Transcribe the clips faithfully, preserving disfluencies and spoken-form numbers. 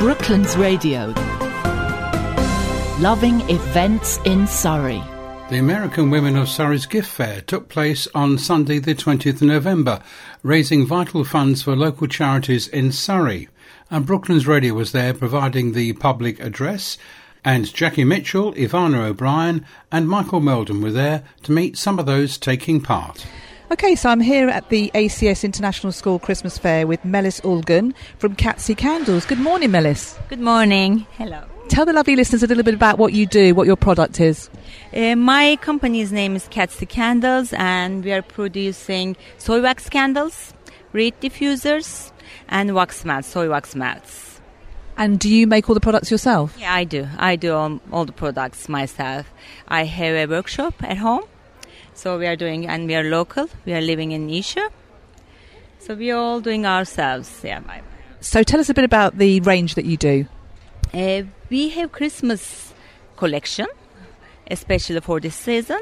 Brooklands Radio. Loving events in Surrey. The American Women of Surrey's Gift Fair took place on Sunday the twentieth of November, raising vital funds for local charities in Surrey. And Brooklands Radio was there providing the public address, and Jackie Mitchell, Ivana O'Brien and Michael Meldon were there to meet some of those taking part. OK, so I'm here at the A C S International School Christmas Fair with Melis Ulgun from Catsy Candles. Good morning, Melis. Good morning. Hello. Tell the lovely listeners a little bit about what you do, what your product is. Uh, my company's name is Catsy Candles, and we are producing soy wax candles, reed diffusers and wax melts, soy wax melts. And do you make all the products yourself? Yeah, I do. I do all, all the products myself. I have a workshop at home. So we are doing, and we are local, we are living in Isha. So we are all doing ourselves. Yeah. So tell us a bit about the range that you do. Uh, we have Christmas collection, especially for this season.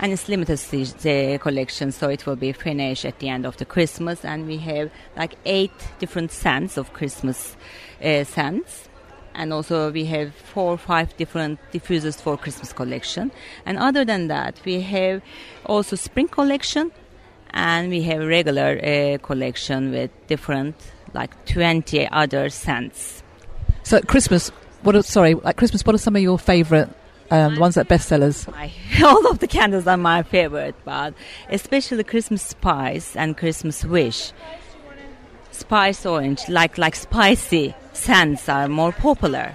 And it's limited se- collection, so it will be finished at the end of the Christmas. And we have like eight different scents of Christmas uh, scents. And also we have four or five different diffusers for Christmas collection. And other than that, we have also spring collection, and we have regular uh, collection with different, like twenty other scents. So at Christmas, what? Are, sorry, at Christmas, what are some of your favourite um, ones that best sellers? My, all of the candles are my favourite, but especially Christmas Spice and Christmas Wish. Spice orange, like like spicy scents are more popular.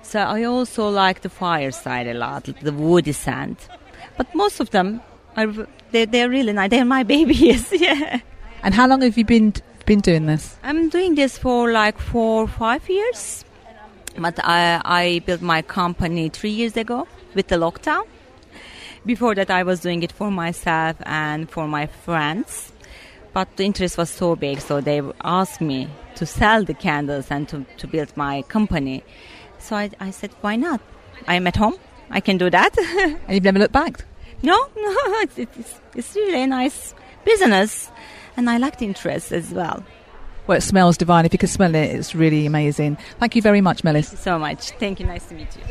So I also like the fireside a lot, the woody scent. But most of them are they they're really nice. They're my babies. Yeah. And how long have you been been doing this? I'm doing this for like four or five years. But I I built my company three years ago with the lockdown. Before that, I was doing it for myself and for my friends. But the interest was so big, so they asked me to sell the candles and to, to build my company. So I, I said, why not? I'm at home. I can do that. And you've never looked back? No, no. It's, it's, it's really a nice business. And I like the interest as well. Well, it smells divine. If you can smell it, it's really amazing. Thank you very much, Melis. Thank you so much. Thank you. Nice to meet you.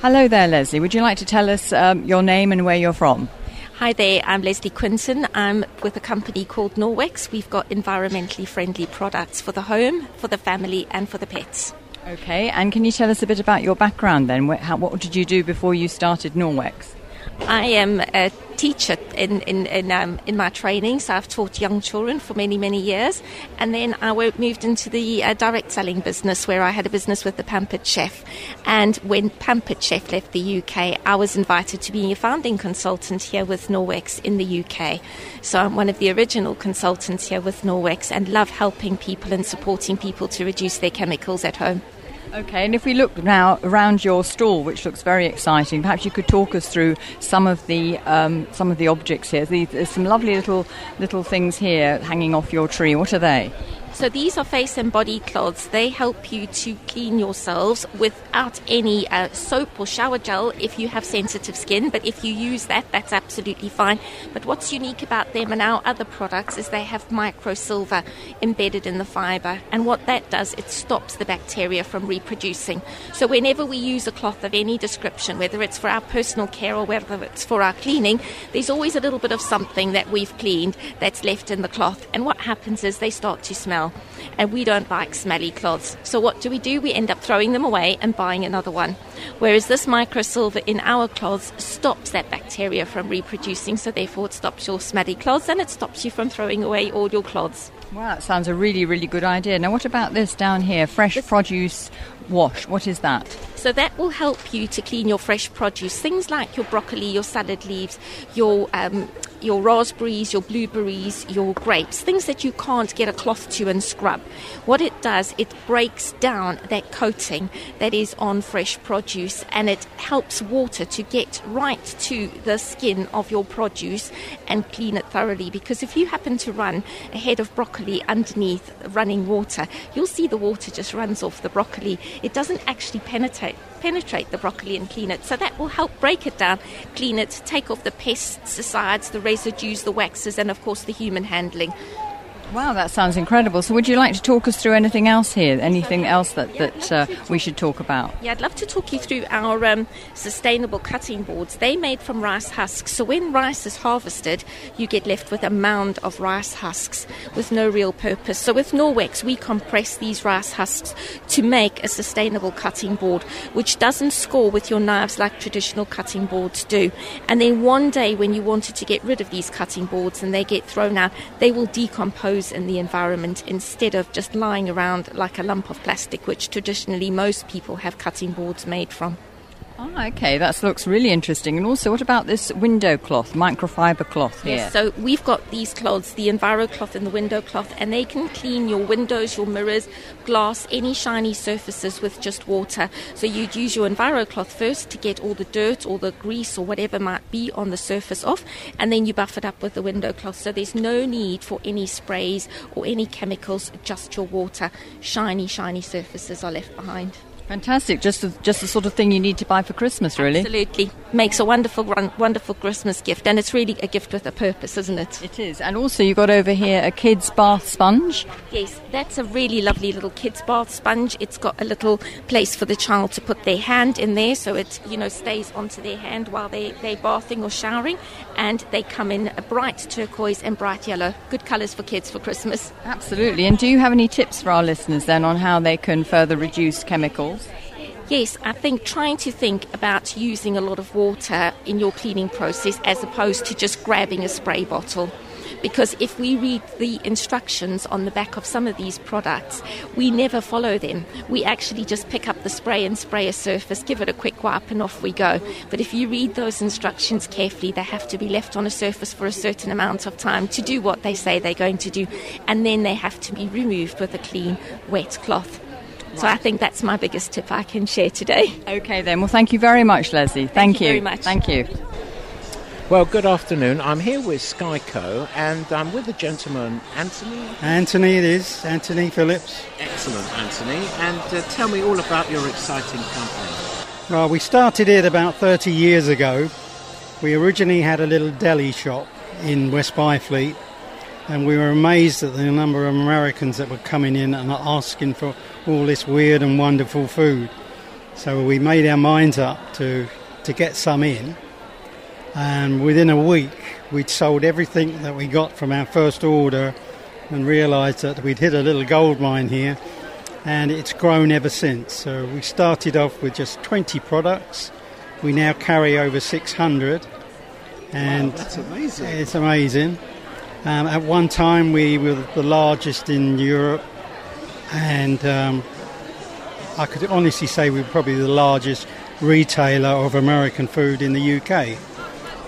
Hello there, Leslie. Would you like to tell us um, your name and where you're from? Hi there, I'm Leslie Quinson. I'm with a company called Norwex. We've got environmentally friendly products for the home, for the family and for the pets. Okay, and can you tell us a bit about your background then? How, what did you do before you started Norwex? I am a teacher in in in, um, in my training, so I've taught young children for many, many years. And then I moved into the uh, direct selling business where I had a business with the Pampered Chef. And when Pampered Chef left the U K, I was invited to be a founding consultant here with Norwex in the U K. So I'm one of the original consultants here with Norwex and love helping people and supporting people to reduce their chemicals at home. Okay, and if we look now around your stall, which looks very exciting, perhaps you could talk us through some of the um, some of the objects here. There's some lovely little little things here hanging off your tree. What are they? So these are face and body cloths. They help you to clean yourselves without any uh, soap or shower gel if you have sensitive skin. But if you use that, that's absolutely fine. But what's unique about them and our other products is they have micro silver embedded in the fibre. And what that does, it stops the bacteria from reproducing. So whenever we use a cloth of any description, whether it's for our personal care or whether it's for our cleaning, there's always a little bit of something that we've cleaned that's left in the cloth. And what happens is they start to smell. And we don't like smelly cloths. So what do we do? We end up throwing them away and buying another one. Whereas this microsilver in our cloths stops that bacteria from reproducing, so therefore it stops your smelly cloths and it stops you from throwing away all your cloths. Wow, that sounds a really, really good idea. Now what about this down here, fresh this- produce wash? What is that? So that will help you to clean your fresh produce, things like your broccoli, your salad leaves, your um, your raspberries, your blueberries, your grapes, things that you can't get a cloth to and scrub. What it does, it breaks down that coating that is on fresh produce and it helps water to get right to the skin of your produce and clean it thoroughly. Because if you happen to run a head of broccoli underneath running water, you'll see the water just runs off the broccoli. It doesn't actually penetrate penetrate the broccoli and clean it. So that will help break it down, clean it, take off the pesticides, the residues, the waxes, and of course the human handling. Wow, that sounds incredible. So would you like to talk us through anything else here? Anything else that, that uh, we should talk about? Yeah, I'd love to talk you through our um, sustainable cutting boards. They're made from rice husks. So when rice is harvested, you get left with a mound of rice husks with no real purpose. So with Norwex, we compress these rice husks to make a sustainable cutting board, which doesn't score with your knives like traditional cutting boards do. And then one day when you wanted to get rid of these cutting boards and they get thrown out, they will decompose in the environment instead of just lying around like a lump of plastic, which traditionally most people have cutting boards made from. Ah, okay, that looks really interesting. And also, what about this window cloth, microfiber cloth here? Yes, so we've got these cloths, the Enviro cloth and the window cloth, and they can clean your windows, your mirrors, glass, any shiny surfaces with just water. So you'd use your Enviro cloth first to get all the dirt or the grease or whatever might be on the surface off, and then you buff it up with the window cloth. So there's no need for any sprays or any chemicals, just your water. Shiny, shiny surfaces are left behind. Fantastic. Just the, just the sort of thing you need to buy for Christmas, really. Absolutely. Makes a wonderful, wonderful Christmas gift. And it's really a gift with a purpose, isn't it? It is. And also you've got over here a kid's bath sponge. Yes, that's a really lovely little kid's bath sponge. It's got a little place for the child to put their hand in there, so it, you know, stays onto their hand while they, they're bathing or showering. And they come in a bright turquoise and bright yellow. Good colours for kids for Christmas. Absolutely. And do you have any tips for our listeners then on how they can further reduce chemicals? Yes, I think trying to think about using a lot of water in your cleaning process as opposed to just grabbing a spray bottle. Because if we read the instructions on the back of some of these products, we never follow them. We actually just pick up the spray and spray a surface, give it a quick wipe, and off we go. But if you read those instructions carefully, they have to be left on a surface for a certain amount of time to do what they say they're going to do, and then they have to be removed with a clean, wet cloth. So I think that's my biggest tip I can share today. Okay then, well thank you very much, Leslie. Thank, thank you. you very much. Thank you. Well, good afternoon. I'm here with Skyco and I'm with a gentleman, Anthony? Anthony it is, Anthony Phillips. Excellent, Anthony. And uh, tell me all about your exciting company. Well, we started it about thirty years ago. We originally had a little deli shop in West Byfleet and we were amazed at the number of Americans that were coming in and asking for all this weird and wonderful food. So we made our minds up to, to get some in, and within a week we'd sold everything that we got from our first order and realised that we'd hit a little gold mine here, and it's grown ever since. So we started off with just twenty products, we now carry over six hundred. And wow, that's amazing. It's amazing. Um, at one time we were the largest in Europe. And um, I could honestly say we're probably the largest retailer of American food in the U K.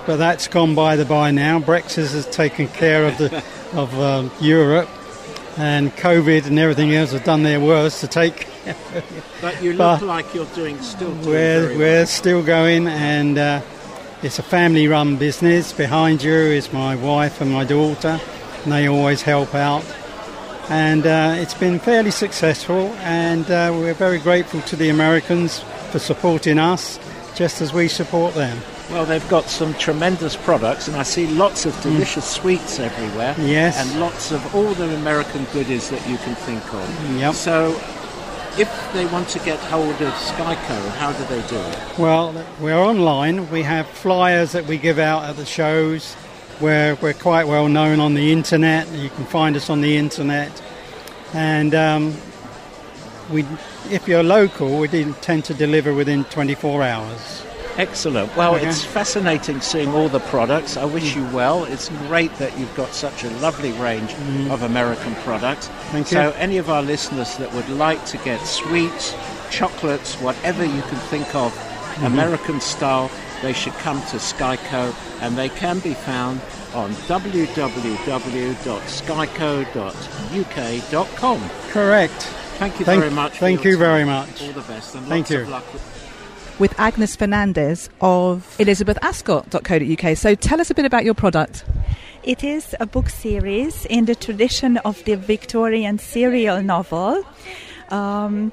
But that's gone by the by now. Brexit has taken care of the of um, Europe, and COVID and everything else have done their worst to take. But you look but like you're doing still. Doing we're very we're well. still going, and uh, it's a family-run business. Behind you is my wife and my daughter, and they always help out. And uh, it's been fairly successful, and uh, we're very grateful to the Americans for supporting us just as we support them. Well, they've got some tremendous products, and I see lots of delicious mm. sweets everywhere. Yes. And lots of all the American goodies that you can think of. Yep. So if they want to get hold of Skyco, how do they do it? Well, we're online. We have flyers that we give out at the shows. We're, we're quite well known on the internet. You can find us on the internet. And um, we, if you're local, we tend to deliver within twenty-four hours. Excellent. Well, okay. It's fascinating seeing all the products. I wish you well. It's great that you've got such a lovely range mm. of American products. Thank you. So any of our listeners that would like to get sweets, chocolates, whatever you can think of, mm-hmm. American style, they should come to Skyco, and they can be found on w w w dot skyco dot u k dot com. Correct. Thank you thank, very much. Thank you very much. All the best and thank lots you. of luck. With Agnes Fernandez of elizabeth ascott dot co dot u k. So tell us a bit about your product. It is a book series in the tradition of the Victorian serial novel. Um,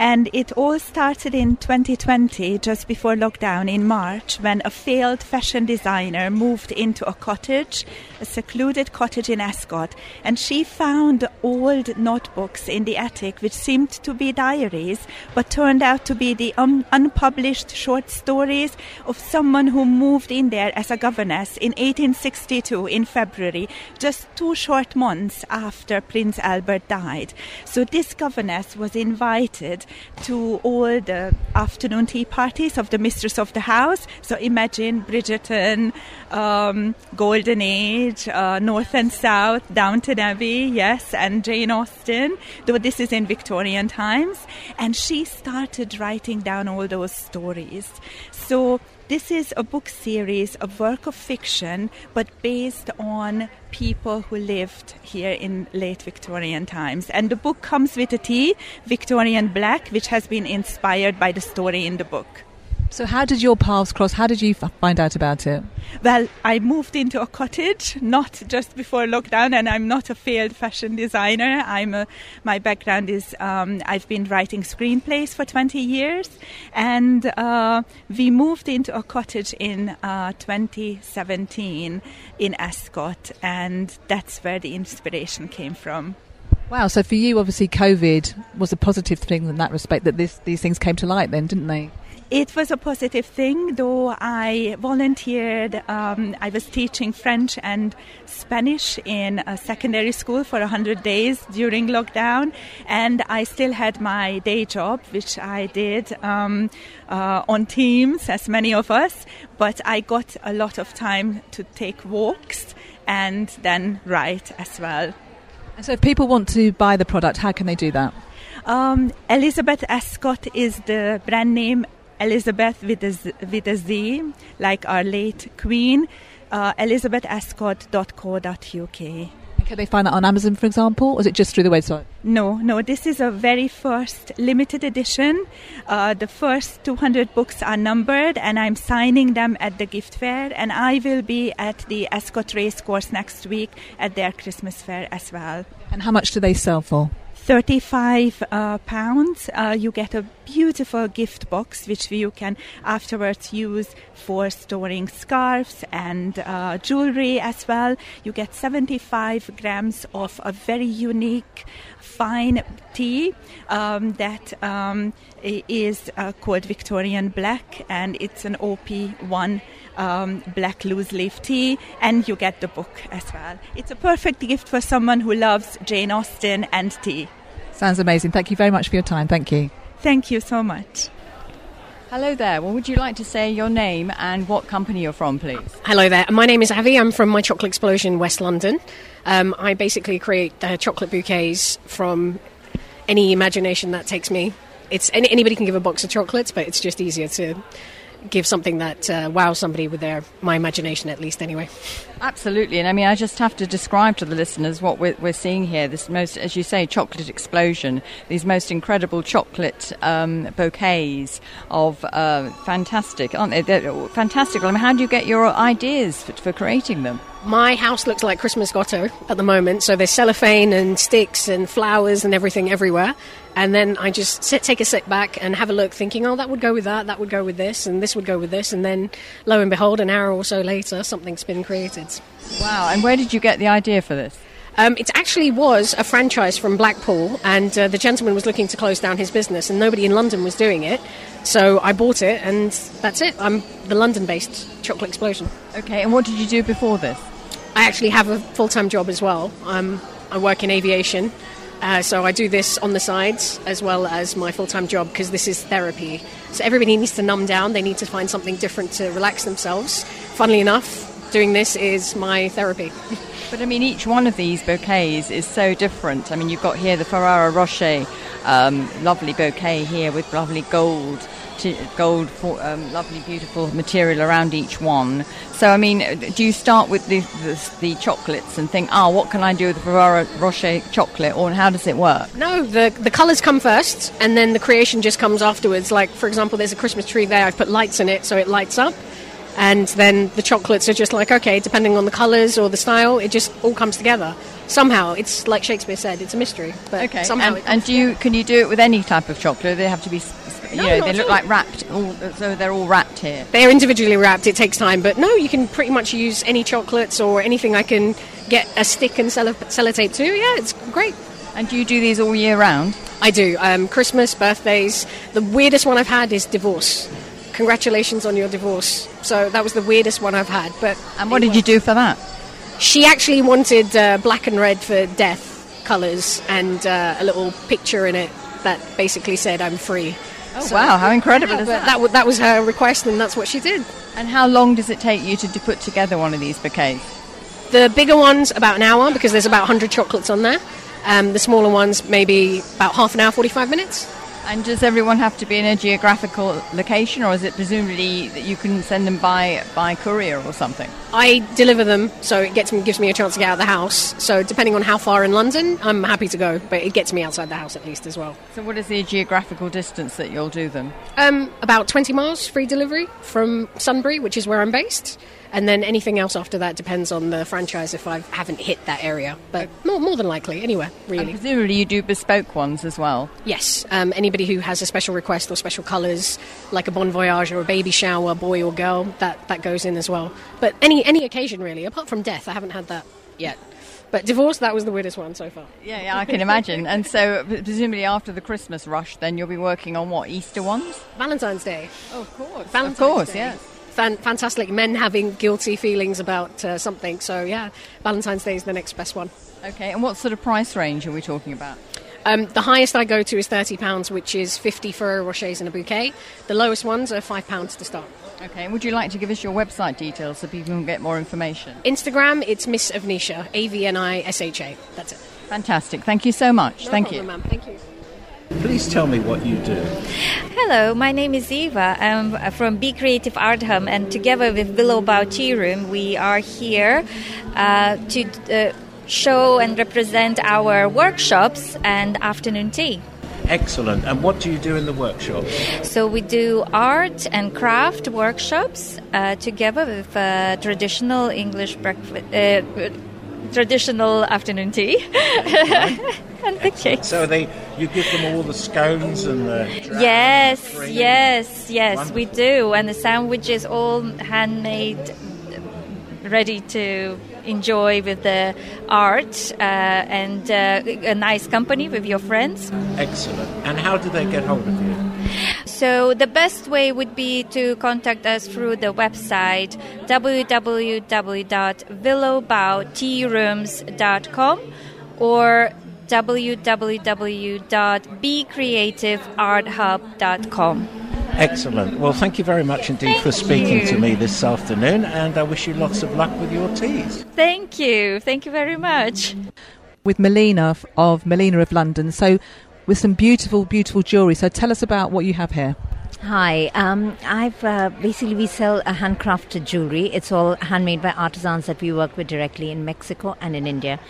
And it all started in twenty twenty, just before lockdown in March, when a failed fashion designer moved into a cottage a secluded cottage in Ascot, and she found old notebooks in the attic which seemed to be diaries but turned out to be the un- unpublished short stories of someone who moved in there as a governess in eighteen sixty-two in February, just two short months after Prince Albert died. So this governess was invited to all the afternoon tea parties of the mistress of the house. So imagine Bridgerton, um, Golden Age, uh, North and South, Downton Abbey, yes, and Jane Austen, though this is in Victorian times. And she started writing down all those stories. So this is a book series, a work of fiction, but based on people who lived here in late Victorian times. And the book comes with a tea, Victorian Black, which has been inspired by the story in the book. So how did your paths cross? How did you f- find out about it? Well, I moved into a cottage, not just before lockdown, and I'm not a failed fashion designer. I'm a, my background is um, I've been writing screenplays for twenty years, and uh, we moved into a cottage in uh, twenty seventeen in Ascot, and that's where the inspiration came from. Wow, so for you, obviously, COVID was a positive thing in that respect, that this, these things came to light then, didn't they? It was a positive thing, though I volunteered. Um, I was teaching French and Spanish in a secondary school for one hundred days during lockdown, and I still had my day job, which I did um, uh, on Teams, as many of us, but I got a lot of time to take walks and then write as well. So if people want to buy the product, how can they do that? Um, Elizabeth Ascott is the brand name, Elizabeth with a Z, with a Z like our late queen, uh, elizabeth ascott dot co dot u k. Can they find that on Amazon, for example, or is it just through the website? No, no, this is a very first limited edition. Uh, the first two hundred books are numbered, and I'm signing them at the gift fair, and I will be at the Ascot Racecourse next week at their Christmas fair as well. And how much do they sell for? thirty-five uh, pounds, uh, you get a beautiful gift box which you can afterwards use for storing scarves and uh, jewellery as well. You get seventy-five grams of a very unique fine tea um, that um, is uh, called Victorian Black, and it's an O P one um, black loose leaf tea, and you get the book as well. It's a perfect gift for someone who loves Jane Austen and tea. Sounds amazing. Thank you very much for your time. Thank you. Thank you so much. Hello there. Well, would you like to say your name and what company you're from, please? Hello there. My name is Avi. I'm from My Chocolate Explosion, West London. Um, I basically create uh, chocolate bouquets from any imagination that takes me. It's any, anybody can give a box of chocolates, but it's just easier to give something that uh, wows somebody with their my imagination, at least, anyway. Absolutely. And I mean, I just have to describe to the listeners what we're, we're seeing here, this most, as you say, chocolate explosion, these most incredible chocolate um, bouquets of uh, fantastic, aren't they? They're fantastic. I mean, how do you get your ideas for, for creating them? My house looks like Christmas grotto at the moment, so there's cellophane and sticks and flowers and everything everywhere. And then I just sit, take a sit back and have a look, thinking, oh, that would go with that, that would go with this, and this would go with this. And then, lo and behold, an hour or so later, something's been created. Wow, and where did you get the idea for this? Um, it actually was a franchise from Blackpool, and uh, the gentleman was looking to close down his business, and nobody in London was doing it. So I bought it, and that's it. I'm the London-based Chocolate Explosion. Okay, and what did you do before this? I actually have a full-time job as well. Um, I work in aviation, uh, so I do this on the sides as well as my full-time job, because this is therapy. So everybody needs to numb down. They need to find something different to relax themselves. Funnily enough, doing this is my therapy. But I mean, each one of these bouquets is so different. I mean, you've got here the Ferrero Rocher um, lovely bouquet here with lovely gold, t- gold, for, um, lovely beautiful material around each one. So I mean, do you start with the, the, the chocolates and think, oh, what can I do with the Ferrero Rocher chocolate, or how does it work? No, the the colours come first, and then the creation just comes afterwards. Like, for example, there's a Christmas tree there. I've put lights in it so it lights up. And then the chocolates are just like, okay, depending on the colours or the style, it just all comes together. Somehow, it's like Shakespeare said, it's a mystery. But okay, somehow and, it comes and do you, can you do it with any type of chocolate? Do they have to be no, you know, they look all. like wrapped, all, so they're all wrapped here. They're individually wrapped, it takes time, but no, you can pretty much use any chocolates or anything I can get a stick and cello- sellotape to. Yeah, it's great. And do you do these all year round? I do. Um, Christmas, birthdays. The weirdest one I've had is divorce. Congratulations on your divorce. So that was the weirdest one I've had. But And what did worked. you do for that? She actually wanted uh, black and red for death colours and uh, a little picture in it that basically said, I'm free. Oh, so, wow, how incredible yeah, is that? That, w- that was her request and that's what she did. And how long does it take you to d- put together one of these bouquets? The bigger one's about an hour because there's about one hundred chocolates on there. Um, the smaller ones maybe about half an hour, forty-five minutes. And does everyone have to be in a geographical location, or is it presumably that you can send them by by courier or something? I deliver them, so it gets me, gives me a chance to get out of the house. So depending on how far in London, I'm happy to go, but it gets me outside the house at least as well. So what is the geographical distance that you'll do them? Um, about twenty miles free delivery from Sunbury, which is where I'm based. And then anything else after that depends on the franchise if I haven't hit that area. But more, more than likely, anywhere, really. And presumably you do bespoke ones as well? Yes. Um, anybody who has a special request or special colours, like a bon voyage or a baby shower, boy or girl, that, that goes in as well. But any, any occasion, really, apart from death, I haven't had that yet. But divorce, that was the weirdest one so far. Yeah, yeah, I can imagine. And so presumably after the Christmas rush, then you'll be working on what, Easter ones? Valentine's Day. Oh, of course. Valentine's Day. Of course, yes. Yeah. Fantastic men having guilty feelings about uh, something. So, yeah, Valentine's Day is the next best one. Okay, and what sort of price range are we talking about? Um, the highest I go to is thirty pounds, which is fifty Ferrero Rochers and a bouquet. The lowest ones are five pounds to start. Okay, and would you like to give us your website details so people can get more information? Instagram, it's Miss Avnisha, A V N I S H A. That's it. Fantastic. Thank you so much. No Thank problem, you. ma'am. Thank you. Please tell me what you do. Hello, my name is Eva. I'm from Be Creative Art Hub, and together with Willowbow Tea Room, we are here uh, to uh, show and represent our workshops and afternoon tea. Excellent. And what do you do in the workshop? So we do art and craft workshops uh, together with uh, traditional English breakfast, uh, traditional afternoon tea. And the cakes. So they, you give them all the scones and the yes, and yes, yes, Wonderful. We do, and the sandwiches all handmade, ready to enjoy with the art uh, and uh, a nice company with your friends. Excellent. And how do they get hold of you? So the best way would be to contact us through the website w w w dot willowbow tea rooms dot com or w w w dot be creative art hub dot com. Excellent. Well, thank you very much indeed thank for speaking you. to me this afternoon, and I wish you lots of luck with your teas. Thank you. Thank you very much. With Milina of, of Milina of London, so with some beautiful, beautiful jewellery. So tell us about what you have here. Hi, um, I've uh, basically we sell a handcrafted jewelry. It's all handmade by artisans that we work with directly in Mexico and in India,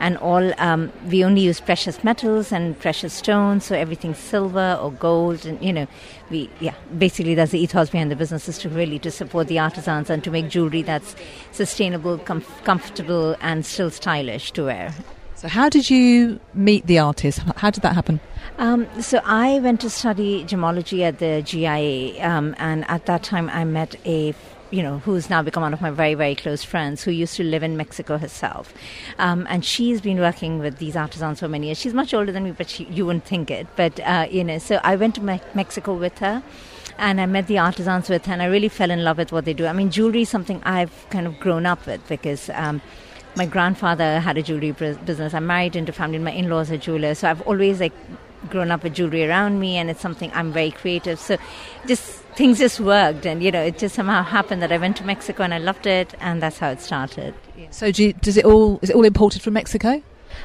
and all um, we only use precious metals and precious stones. So everything's silver or gold, and you know, we yeah. Basically, that's the ethos behind the business, is to really to support the artisans and to make jewelry that's sustainable, com- comfortable, and still stylish to wear. So how did you meet the artist? How did that happen? Um, so I went to study gemology at the G I A, um, and at that time I met a, you know, who's now become one of my very, very close friends, who used to live in Mexico herself. Um, and she's been working with these artisans for many years. She's much older than me, but she, you wouldn't think it. But, uh, you know, so I went to me- Mexico with her. And I met the artisans with her, and I really fell in love with what they do. I mean, jewelry is something I've kind of grown up with because... Um, my grandfather had a jewelry business. I'm married into family. My in-laws are jewelers. So I've always like grown up with jewelry around me, and it's something I'm very creative. So just things just worked, and you know, it just somehow happened that I went to Mexico and I loved it, and that's how it started. Yeah. So do you, does it all is it all imported from Mexico?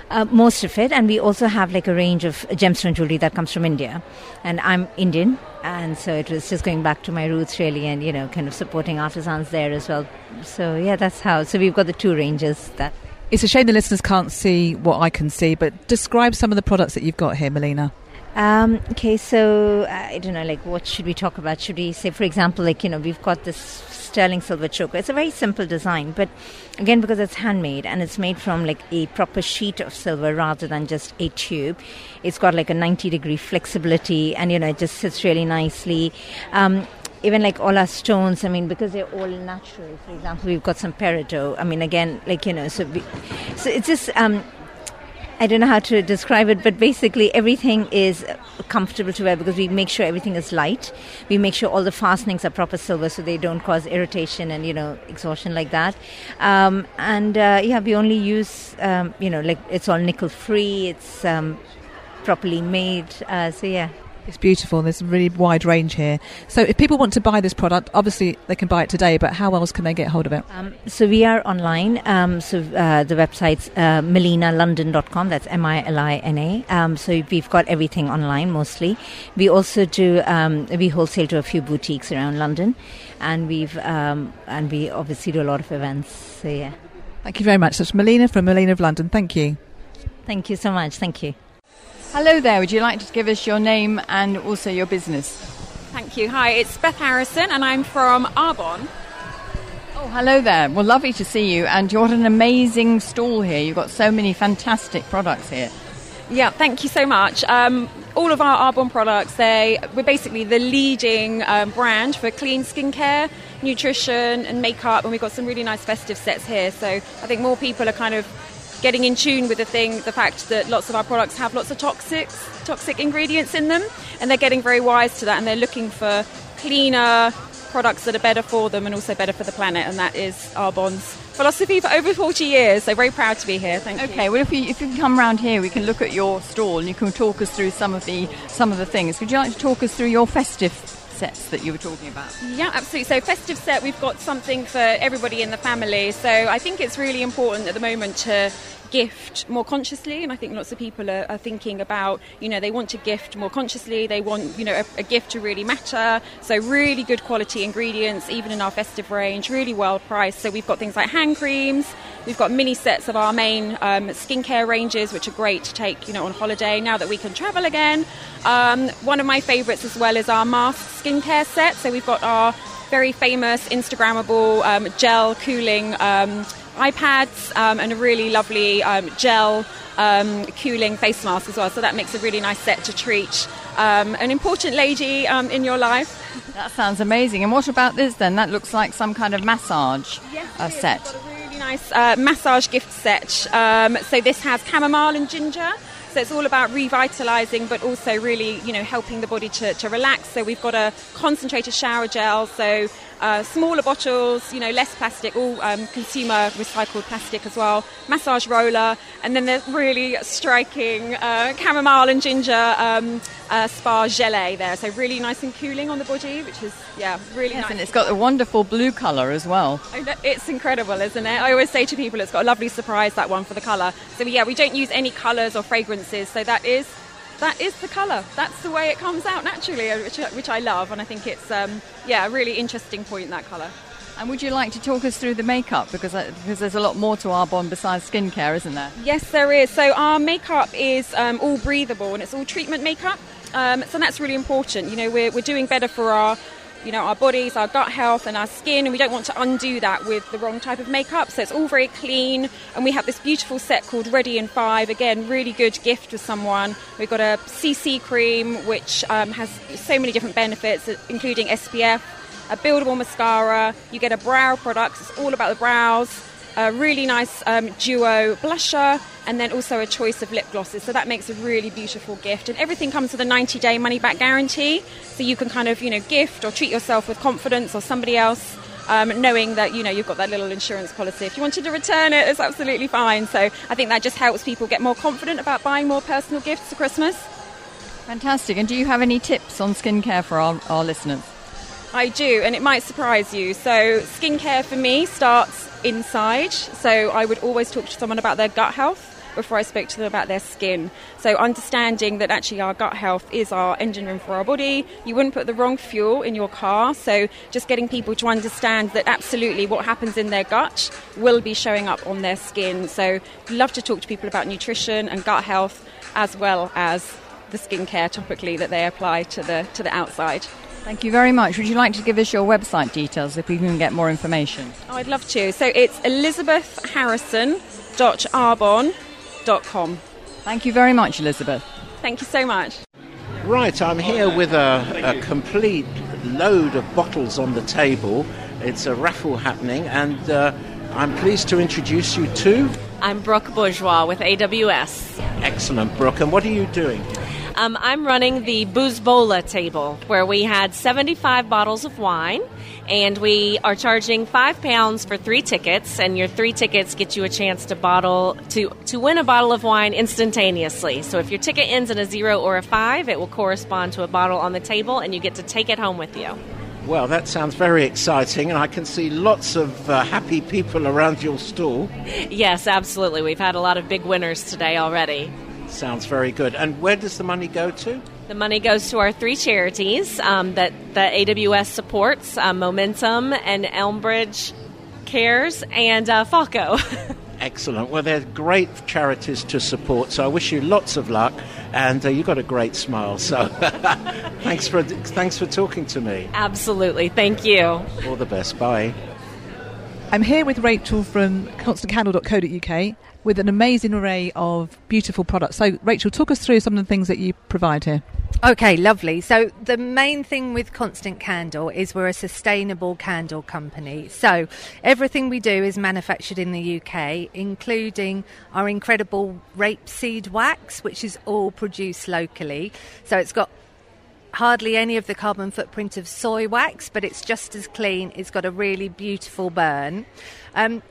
Uh, most of it, and we also have like a range of gemstone jewelry that comes from India, and I'm Indian, and so it was just going back to my roots really, and you know, kind of supporting artisans there as well. So yeah, that's how. So we've got the two ranges. That it's a shame the listeners can't see what I can see, but describe some of the products that you've got here, Milina. Um, okay, so I don't know, like, what should we talk about? Should we say, for example, like, you know, we've got this sterling silver choker. It's a very simple design, but again, because it's handmade and it's made from like a proper sheet of silver rather than just a tube, it's got like a ninety degree flexibility, and, you know, it just sits really nicely. Um, Even like all our stones, I mean, because they're all natural. For example, we've got some peridot. I mean, again, like, you know, so we, so it's just, um, I don't know how to describe it, but basically everything is comfortable to wear because we make sure everything is light. We make sure all the fastenings are proper silver so they don't cause irritation and, you know, exhaustion like that. Um, and, uh, yeah, we only use, um, you know, like it's all nickel-free. It's um, properly made. Uh, so, yeah. It's beautiful. There's a really wide range here. So if people want to buy this product, obviously they can buy it today, but how else can they get hold of it? Um, so we are online. Um, so uh, the website's uh, milina london dot com. That's M I L I N A. Um, so we've got everything online mostly. We also do, um, we wholesale to a few boutiques around London, and we've um, and we obviously do a lot of events. So, yeah. Thank you very much. That's Milina from Milina of London. Thank you. Thank you so much. Thank you. Hello there, would you like to give us your name and also your business? Thank you. Hi, it's Beth Harrison and I'm from Arbonne. Oh, hello there. Well, lovely to see you, and you've got an amazing stall here. You've got so many fantastic products here. Yeah, thank you so much. Um, all of our Arbonne products, they we're basically the leading um, brand for clean skincare, nutrition and makeup, and we've got some really nice festive sets here. So I think more people are kind of getting in tune with the thing, the fact that lots of our products have lots of toxics, toxic ingredients in them, and they're getting very wise to that, and they're looking for cleaner products that are better for them and also better for the planet, and that is Arbonne's philosophy for over forty years, so very proud to be here. Thank okay, you. Okay, well, if you, if you come round here, we can look at your stall, and you can talk us through some of the some of the things. Would you like to talk us through your festive sets that you were talking about? Yeah, absolutely. So festive set, we've got something for everybody in the family. So I think it's really important at the moment to gift more consciously, and I think lots of people are, are thinking about, you know, they want to gift more consciously, they want, you know, a, a gift to really matter. So really good quality ingredients, even in our festive range, really well priced. So we've got things like hand creams, we've got mini sets of our main um, skincare ranges, which are great to take, you know, on holiday now that we can travel again. Um, one of my favorites as well is our mask skincare set. So we've got our very famous Instagrammable um, gel cooling um iPads um, and a really lovely um, gel um, cooling face mask as well. So that makes a really nice set to treat um, an important lady um, in your life. That sounds amazing. And what about this then? That looks like some kind of massage yes, uh, set. Yes, we've got a really nice uh, massage gift set. Um, so this has chamomile and ginger. So it's all about revitalising, but also really, you know, helping the body to, to relax. So we've got a concentrated shower gel. So Uh, smaller bottles, you know, less plastic, all um, consumer recycled plastic as well, massage roller, and then the really striking uh, chamomile and ginger um, uh, spa gelée there. So really nice and cooling on the body, which is, yeah, really yes, nice. And it's got a wonderful blue colour as well. It's incredible, isn't it? I always say to people it's got a lovely surprise, that one, for the colour. So, yeah, we don't use any colours or fragrances, so that is... That is the colour. That's the way it comes out naturally, which, which I love. And I think it's, um, yeah, a really interesting point, that colour. And would you like to talk us through the makeup? Because uh, because there's a lot more to Arbonne besides skincare, isn't there? Yes, there is. So our makeup is um, all breathable, and it's all treatment makeup. Um, so that's really important. You know, we're, we're doing better for our... you know, our bodies, our gut health and our skin, and we don't want to undo that with the wrong type of makeup. So it's all very clean, and we have this beautiful set called Ready in Five. Again, really good gift for someone. We've got a C C cream, which um, has so many different benefits, including S P F, a buildable mascara. You get a brow product. It's all about the brows. A really nice um, duo blusher, and then also a choice of lip glosses. So that makes a really beautiful gift. And everything comes with a ninety-day money-back guarantee. So you can kind of, you know, gift or treat yourself with confidence, or somebody else, um, knowing that, you know, you've got that little insurance policy. If you wanted to return it, it's absolutely fine. So I think that just helps people get more confident about buying more personal gifts for Christmas. Fantastic. And do you have any tips on skincare for our, our listeners? I do, and it might surprise you. So skincare for me starts inside. So I would always talk to someone about their gut health before I spoke to them about their skin. So understanding that actually our gut health is our engine room for our body. You wouldn't put the wrong fuel in your car. So just getting people to understand that absolutely what happens in their gut will be showing up on their skin. So love to talk to people about nutrition and gut health, as well as the skincare topically that they apply to the to the outside. Thank you very much. Would you like to give us your website details if we can get more information? Oh, I'd love to. So it's elizabeth harrison dot arbonne dot com. Thank you very much, Elizabeth. Thank you so much. Right, I'm here with a, a complete load of bottles on the table. It's a raffle happening, and uh, I'm pleased to introduce you to... I'm Brooke Bourgeois with A W S. Excellent, Brooke. And what are you doing here? Um, I'm running the Booze Bola table, where we had seventy-five bottles of wine, and we are charging five pounds for three tickets, and your three tickets get you a chance to bottle to, to win a bottle of wine instantaneously. So if your ticket ends in a zero or a five, it will correspond to a bottle on the table, and you get to take it home with you. Well, that sounds very exciting, and I can see lots of uh, happy people around your stall. Yes, absolutely. We've had a lot of big winners today already. Sounds very good. And where does the money go to? The money goes to our three charities um, that, that A W S supports, uh, Momentum and Elmbridge Cares and uh, Falco. Excellent. Well, they're great charities to support, so I wish you lots of luck. And uh, you've got a great smile, so thanks for thanks for talking to me. Absolutely. Thank you. All the best. Bye. I'm here with Rachel from constant candle dot co dot uk with an amazing array of beautiful products. So, Rachel, talk us through some of the things that you provide here. Okay, lovely. So the main thing with Constant Candle is we're a sustainable candle company. So everything we do is manufactured in the U K, including our incredible rapeseed wax, which is all produced locally. So it's got hardly any of the carbon footprint of soy wax, but it's just as clean. It's got a really beautiful burn. Um,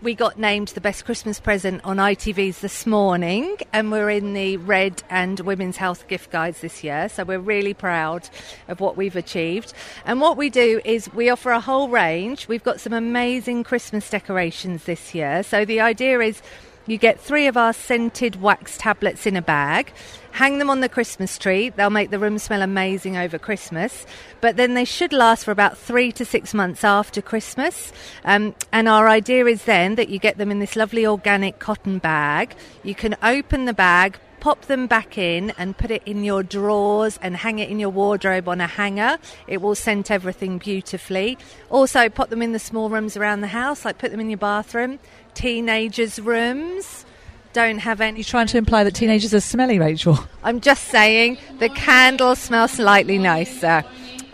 we got named the best Christmas present on I T V's this morning, and we're in the Red and Women's Health gift guides this year, so we're really proud of what we've achieved. And what we do is we offer a whole range. We've got some amazing Christmas decorations this year. So the idea is you get three of our scented wax tablets in a bag, hang them on the Christmas tree. They'll make the room smell amazing over Christmas, but then they should last for about three to six months after Christmas. Um, and our idea is then that you get them in this lovely organic cotton bag. You can open the bag, pop them back in and put it in your drawers and hang it in your wardrobe on a hanger. It will scent everything beautifully. Also, pop them in the small rooms around the house, like put them in your bathroom. Teenagers' rooms don't have any... You're trying to imply that teenagers are smelly, Rachel? I'm just saying the candle smells slightly nicer.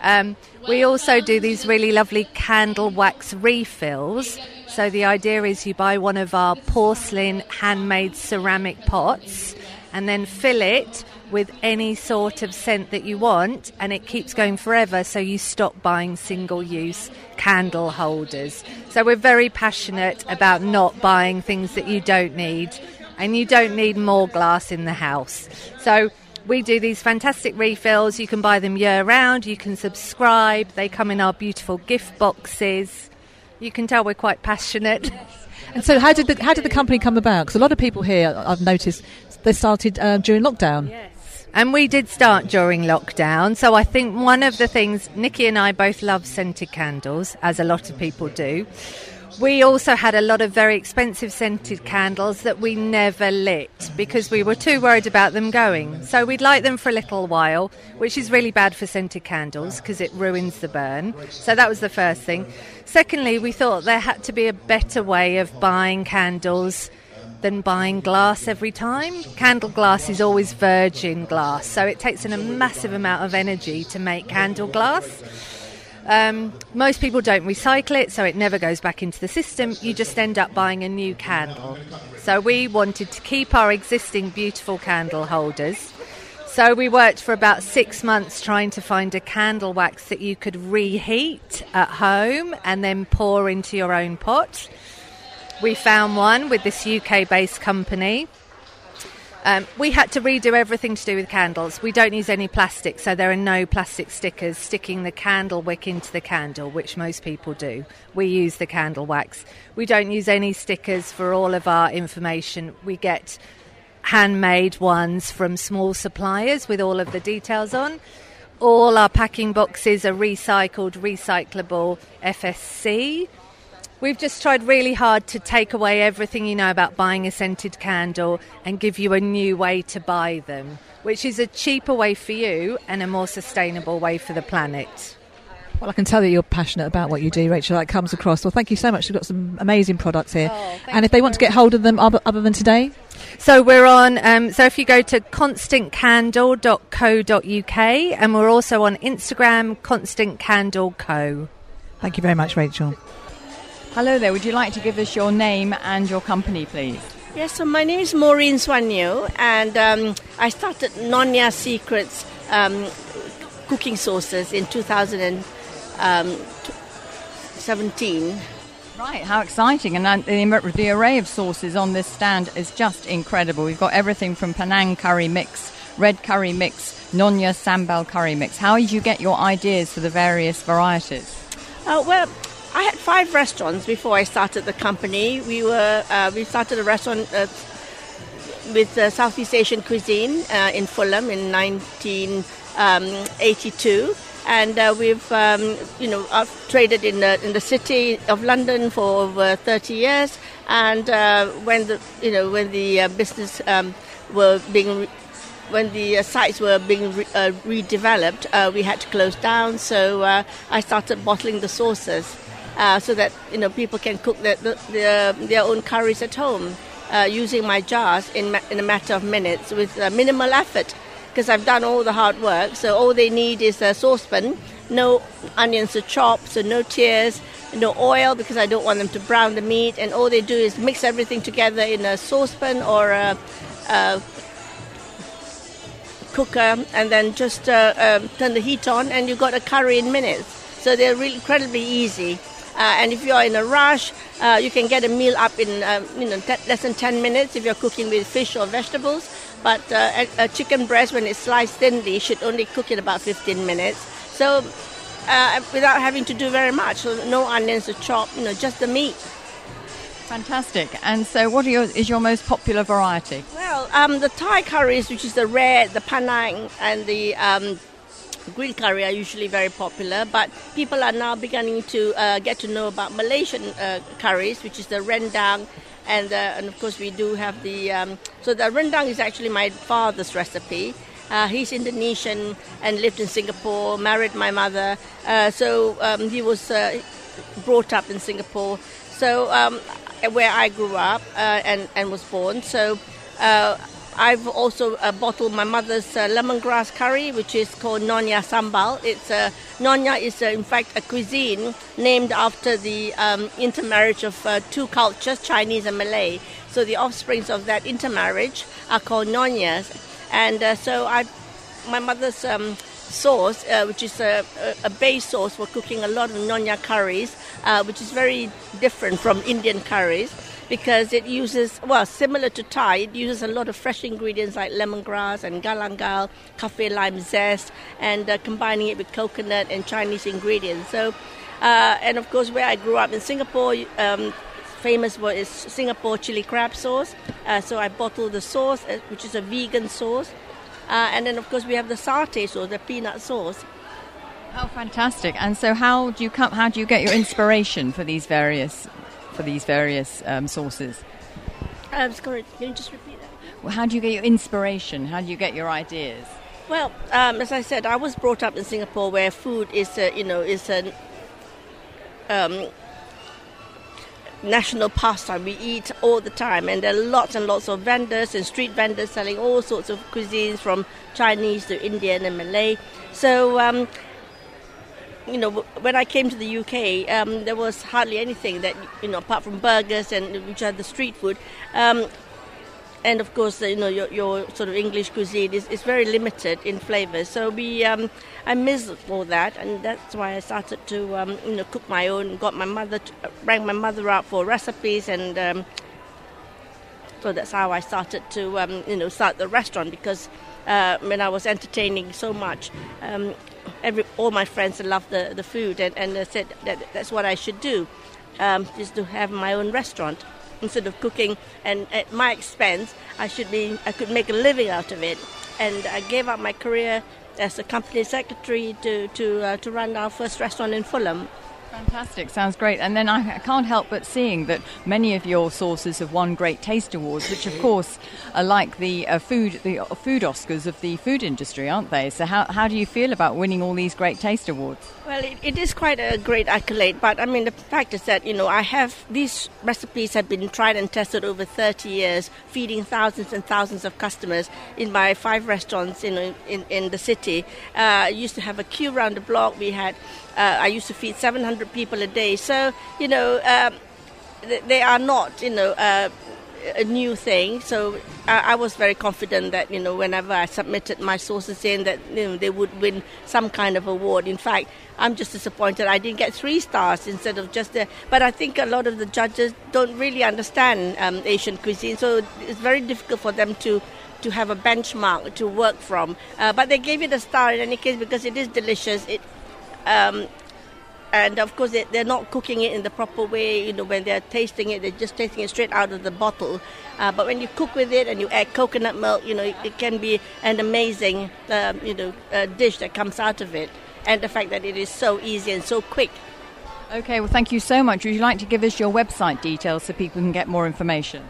Um, we also do these really lovely candle wax refills. So the idea is you buy one of our porcelain handmade ceramic pots and then fill it with any sort of scent that you want, and it keeps going forever, so you stop buying single-use candle holders. So we're very passionate about not buying things that you don't need, and you don't need more glass in the house. So we do these fantastic refills. You can buy them year-round. You can subscribe. They come in our beautiful gift boxes. You can tell we're quite passionate. And so how did the how did the company come about? Because a lot of people here, I've noticed, they started uh, during lockdown. Yes, and we did start during lockdown. So I think one of the things, Nikki and I both love scented candles, as a lot of people do. We also had a lot of very expensive scented candles that we never lit because we were too worried about them going. So we'd light them for a little while, which is really bad for scented candles because it ruins the burn. So that was the first thing. Secondly, we thought there had to be a better way of buying candles than buying glass every time. Candle glass is always virgin glass, so it takes in a massive amount of energy to make candle glass. Um, most people don't recycle it, so it never goes back into the system. You just end up buying a new candle. So we wanted to keep our existing beautiful candle holders. So we worked for about six months trying to find a candle wax that you could reheat at home and then pour into your own pot. We found one with this U K-based company. Um, we had to redo everything to do with candles. We don't use any plastic, so there are no plastic stickers sticking the candle wick into the candle, which most people do. We use the candle wax. We don't use any stickers for all of our information. We get handmade ones from small suppliers with all of the details on. All our packing boxes are recycled, recyclable F S C. We've just tried really hard to take away everything you know about buying a scented candle and give you a new way to buy them, which is a cheaper way for you and a more sustainable way for the planet. Well, I can tell that you're passionate about what you do, Rachel. That comes across. Well, thank you so much. We've got some amazing products here. Oh, and if they want to get hold of them other than today? So we're on, um, so if you go to constant candle dot co dot uk, and we're also on Instagram, constant candle co. Thank you very much, Rachel. Hello there. Would you like to give us your name and your company, please? Yes, so my name is Maureen Swanyo, and um, I started Nonya Secrets um, Cooking Sauces in two thousand seventeen. Um, seventeen. Right, how exciting. And the, the array of sauces on this stand is just incredible. We've got everything from Penang curry mix, red curry mix, Nonya sambal curry mix. How did you get your ideas for the various varieties? Uh, well, I had five restaurants before I started the company. We were uh, we started a restaurant uh, with uh, Southeast Asian cuisine uh, in Fulham in nineteen eighty-two. And uh, we've, um, you know, I've traded in the in the city of London for over thirty years. And uh, when the, you know, when the uh, business um, were being, re- when the uh, sites were being re- uh, redeveloped, uh, we had to close down. So uh, I started bottling the sauces, uh, so that you know people can cook their their, their own curries at home, uh, using my jars in ma- in a matter of minutes with uh, minimal effort. Because I've done all the hard work, so all they need is a saucepan, no onions to chop, so no tears, no oil, because I don't want them to brown the meat, and all they do is mix everything together in a saucepan or a, a cooker, and then just uh, um, turn the heat on, and you've got a curry in minutes. So they're really incredibly easy. Uh, and if you're in a rush, uh, you can get a meal up in um, you know te- less than ten minutes if you're cooking with fish or vegetables. But uh, a, a chicken breast, when it's sliced thinly, should only cook in about fifteen minutes. So uh, without having to do very much, so no onions to chop, you know, just the meat. Fantastic. And so what are your, is your most popular variety? Well, um, the Thai curries, which is the red, the Panang, and the... Um, green curry are usually very popular, but people are now beginning to uh, get to know about Malaysian uh, curries, which is the rendang, and, uh, and of course we do have the... Um, so the rendang is actually my father's recipe. Uh, he's Indonesian and lived in Singapore, married my mother, uh, so um, he was uh, brought up in Singapore, so um, where I grew up uh, and, and was born. So... Uh, I've also uh, bottled my mother's uh, lemongrass curry, which is called Nonya Sambal. It's uh, Nonya is, uh, in fact, a cuisine named after the um, intermarriage of uh, two cultures, Chinese and Malay. So the offsprings of that intermarriage are called Nonyas. And uh, so I, my mother's um, sauce, uh, which is a, a base sauce for cooking a lot of Nonya curries, uh, which is very different from Indian curries, because it uses, well, similar to Thai, it uses a lot of fresh ingredients like lemongrass and galangal, kaffir lime zest, and uh, combining it with coconut and Chinese ingredients. So, uh, and of course, where I grew up in Singapore, um, famous for is Singapore chili crab sauce. Uh, so I bottled the sauce, which is a vegan sauce. Uh, and then, of course, we have the satay sauce, the peanut sauce. Oh, fantastic! And so, how do you come? How do you get your inspiration for these various? for these various um, sources? Um, sorry, can you just repeat that? Well, how do you get your inspiration? How do you get your ideas? Well, um, as I said, I was brought up in Singapore where food is, a, you know, is a um, national pastime. We eat all the time, and there are lots and lots of vendors and street vendors selling all sorts of cuisines from Chinese to Indian and Malay. So... Um, You know, when I came to the U K, um, there was hardly anything that, you know, apart from burgers and which are the street food. Um, and, of course, you know, your, your sort of English cuisine is, is very limited in flavours. So we, um, I missed all that, and that's why I started to, um, you know, cook my own, got my mother, to, uh, rang my mother up for recipes, and um, so that's how I started to, um, you know, start the restaurant, because uh, when I was entertaining so much... Um, Every, all my friends loved the, the food, and, and they said that that's what I should do, um, is to have my own restaurant instead of cooking. And at my expense, I should be I could make a living out of it. And I gave up my career as a company secretary to to uh, to run our first restaurant in Fulham. Fantastic, sounds great. And then I can't help but seeing that many of your sources have won Great Taste Awards, which of course are like the uh, food the food Oscars of the food industry, aren't they? So how, how do you feel about winning all these Great Taste Awards? Well, it, it is quite a great accolade, but I mean the fact is that, you know, I have, these recipes have been tried and tested over thirty years, feeding thousands and thousands of customers in my five restaurants in in, in the city. Uh, I used to have a queue round the block. We had Uh, I used to feed seven hundred people a day. So, you know, um, th- they are not, you know, uh, a new thing. So I-, I was very confident that, you know, whenever I submitted my sources in that, you know, they would win some kind of award. In fact, I'm just disappointed I didn't get three stars instead of just the... But I think a lot of the judges don't really understand um, Asian cuisine. So it's very difficult for them to... to have a benchmark to work from. Uh, but they gave it a star in any case because it is delicious. It um, and of course it, they're not cooking it in the proper way. You know, when they're tasting it, they're just tasting it straight out of the bottle. Uh, but when you cook with it and you add coconut milk, you know, it, it can be an amazing, um, you know, uh, dish that comes out of it. And the fact that it is so easy and so quick. Okay, well, thank you so much. Would you like to give us your website details so people can get more information?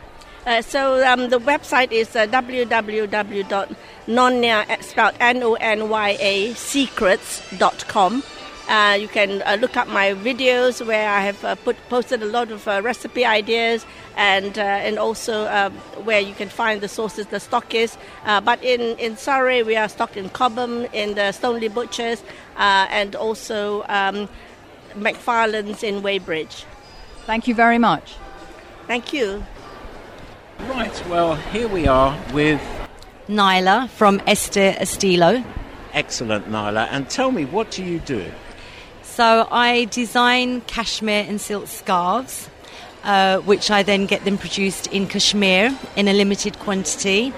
Uh, so um, the website is uh, w w w dot nonya, spelled N O N Y A, secrets dot com. Uh, you can uh, look up my videos where I have uh, put posted a lot of uh, recipe ideas and uh, and also uh, where you can find the sources, the stock is. Uh, but in, in Surrey, we are stocked in Cobham, in the Stoneleigh Butchers, uh, and also um, McFarland's in Weybridge. Thank you very much. Thank you. Right, well, here we are with... Nyla from Este Estilo. Excellent, Nyla. And tell me, what do you do? So I design cashmere and silk scarves, uh, which I then get them produced in Kashmir in a limited quantity,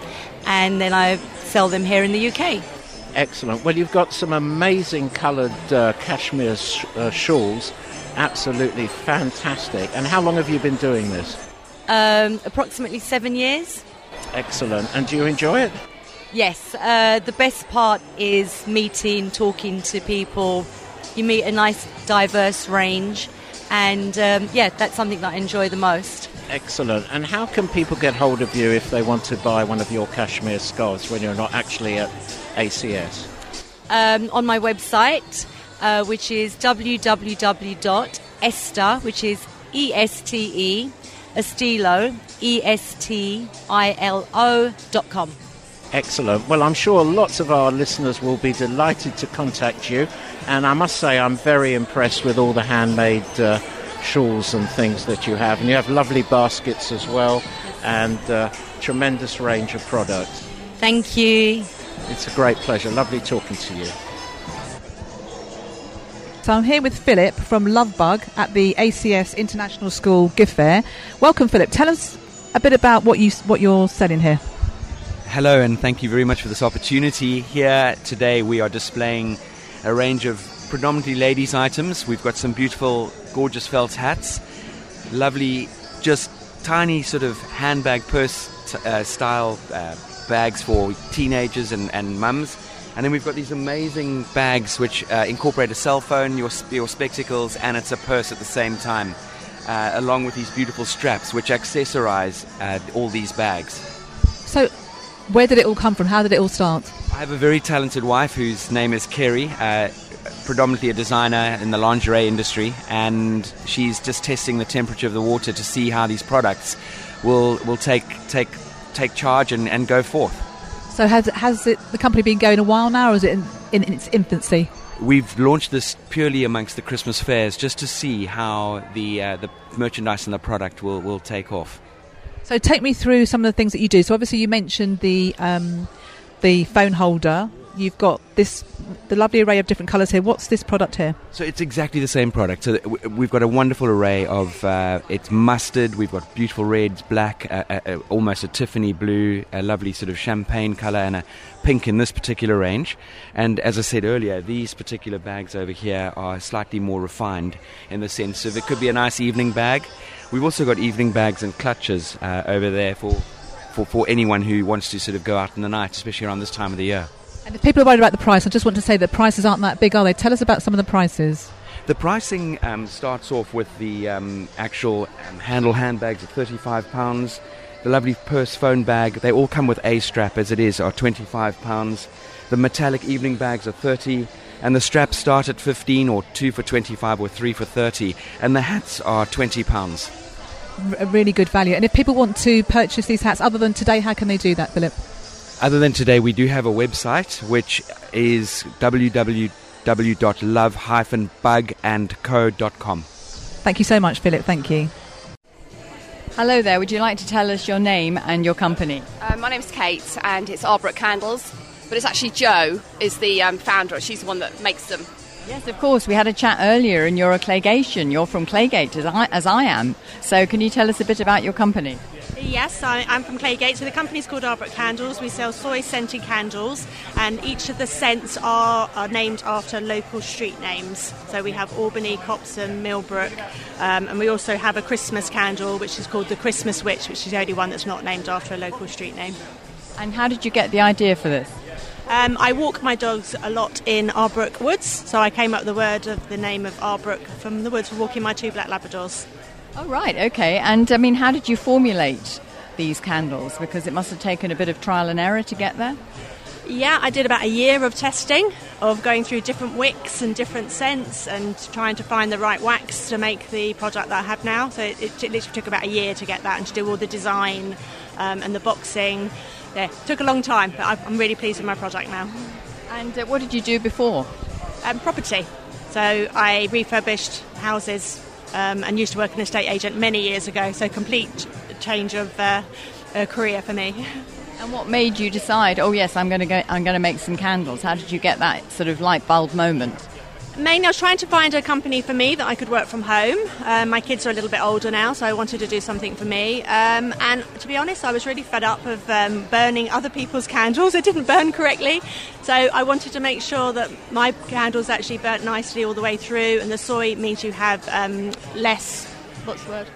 and then I sell them here in the U K. Excellent. Well, you've got some amazing coloured uh, cashmere sh- uh, shawls. Absolutely fantastic. And how long have you been doing this? Um, approximately seven years. Excellent. And do you enjoy it? Yes. Uh, the best part is meeting, talking to people. You meet a nice, diverse range. And, um, yeah, that's something that I enjoy the most. Excellent. And how can people get hold of you if they want to buy one of your cashmere scarves when you're not actually at A C S? Um, on my website, uh, which is w w w dot esta, which is E S T E, Estilo, E S T I L O dot com. Excellent. Well, I'm sure lots of our listeners will be delighted to contact you. And I must say I'm very impressed with all the handmade uh, shawls and things that you have. And you have lovely baskets as well and uh, tremendous range of products. Thank you. It's a great pleasure. Lovely talking to you. So I'm here with Philip from Lovebug at the A C S International School Gift Fair. Welcome, Philip. Tell us a bit about what, you, what you're selling here. Hello, and thank you very much for this opportunity. Here today we are displaying a range of predominantly ladies' items. We've got some beautiful, gorgeous felt hats, lovely, just tiny sort of handbag purse t- uh, style uh, bags for teenagers and, and mums. And then we've got these amazing bags which uh, incorporate a cell phone, your your spectacles, and it's a purse at the same time, uh, along with these beautiful straps which accessorize uh, all these bags. So where did it all come from? How did it all start? I have a very talented wife whose name is Kerry, uh, predominantly a designer in the lingerie industry, and she's just testing the temperature of the water to see how these products will will take take take charge and, and go forth. So has, has it, the company been going a while now, or is it in, in, in its infancy? We've launched this purely amongst the Christmas fairs just to see how the uh, the merchandise and the product will, will take off. So take me through some of the things that you do. So obviously you mentioned the um, the phone holder. You've got this the lovely array of different colours here. What's this product here? So it's exactly the same product. So we've got a wonderful array of uh, it's mustard. We've got beautiful reds, black, uh, uh, almost a Tiffany blue, a lovely sort of champagne colour, and a pink in this particular range. And as I said earlier, these particular bags over here are slightly more refined in the sense of it could be a nice evening bag. We've also got evening bags and clutches uh, over there for, for for anyone who wants to sort of go out in the night, especially around this time of the year. And if people are worried about the price, I just want to say that prices aren't that big, are they? Tell us about some of the prices. The pricing um, starts off with the um, actual um, handle handbags at thirty-five pounds. The lovely purse phone bag, they all come with a strap as it is, are twenty-five pounds. The metallic evening bags are thirty, and the straps start at fifteen, or two for twenty-five, or three for thirty, and the hats are twenty pounds. A really good value. And if people want to purchase these hats, other than today, how can they do that, Philip? Other than today, we do have a website, which is w w w dot love dash bug and co dot com. Thank you so much, Philip. Thank you. Hello there. Would you like to tell us your name and your company? Uh, my name's Kate, and it's Arbrook Candles. But it's actually Jo is the um, founder. She's the one that makes them. Yes, of course. We had a chat earlier, and you're a Claygation. You're from Claygate, as I, as I am. So can you tell us a bit about your company? Yes, I, I'm from Claygate. So the company's called Arbrook Candles. We sell soy-scented candles, and each of the scents are, are named after local street names. So we have Albany, Copson, Millbrook, um, and we also have a Christmas candle, which is called the Christmas Witch, which is the only one that's not named after a local street name. And how did you get the idea for this? Um, I walk my dogs a lot in Arbrook Woods, so I came up with the word of the name of Arbrook from the woods for walking my two black Labradors. Oh, right, okay. And, I mean, how did you formulate these candles? Because it must have taken a bit of trial and error to get there. Yeah, I did about a year of testing, of going through different wicks and different scents and trying to find the right wax to make the product that I have now. So it, it literally took about a year to get that and to do all the design um, and the boxing. Yeah, it took a long time, but I'm really pleased with my project now. And uh, what did you do before? Um, property. So I refurbished houses um, and used to work as an estate agent many years ago, so complete change of uh, uh, career for me. And what made you decide, oh yes, I'm going to go, I'm going to make some candles? How did you get that sort of light bulb moment? Mainly I was trying to find a company for me that I could work from home. Um, my kids are a little bit older now, so I wanted to do something for me. Um, and to be honest, I was really fed up of um, burning other people's candles. It didn't burn correctly. So I wanted to make sure that my candles actually burnt nicely all the way through, and the soy means you have um, less... What's the word?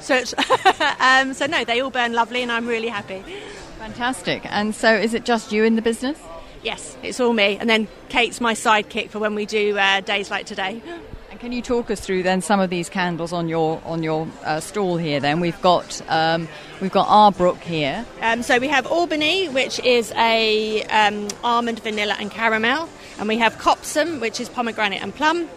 Soot. Soot. um, so no, they all burn lovely, and I'm really happy. Fantastic. And so is it just you in the business? Yes, it's all me. And then Kate's my sidekick for when we do uh, days like today. And can you talk us through then some of these candles on your on your uh, stall here then? We've got um, we've got Arbrook here. Um, so we have Albany, which is a um, almond, vanilla and caramel. And we have Copson, which is pomegranate and plum.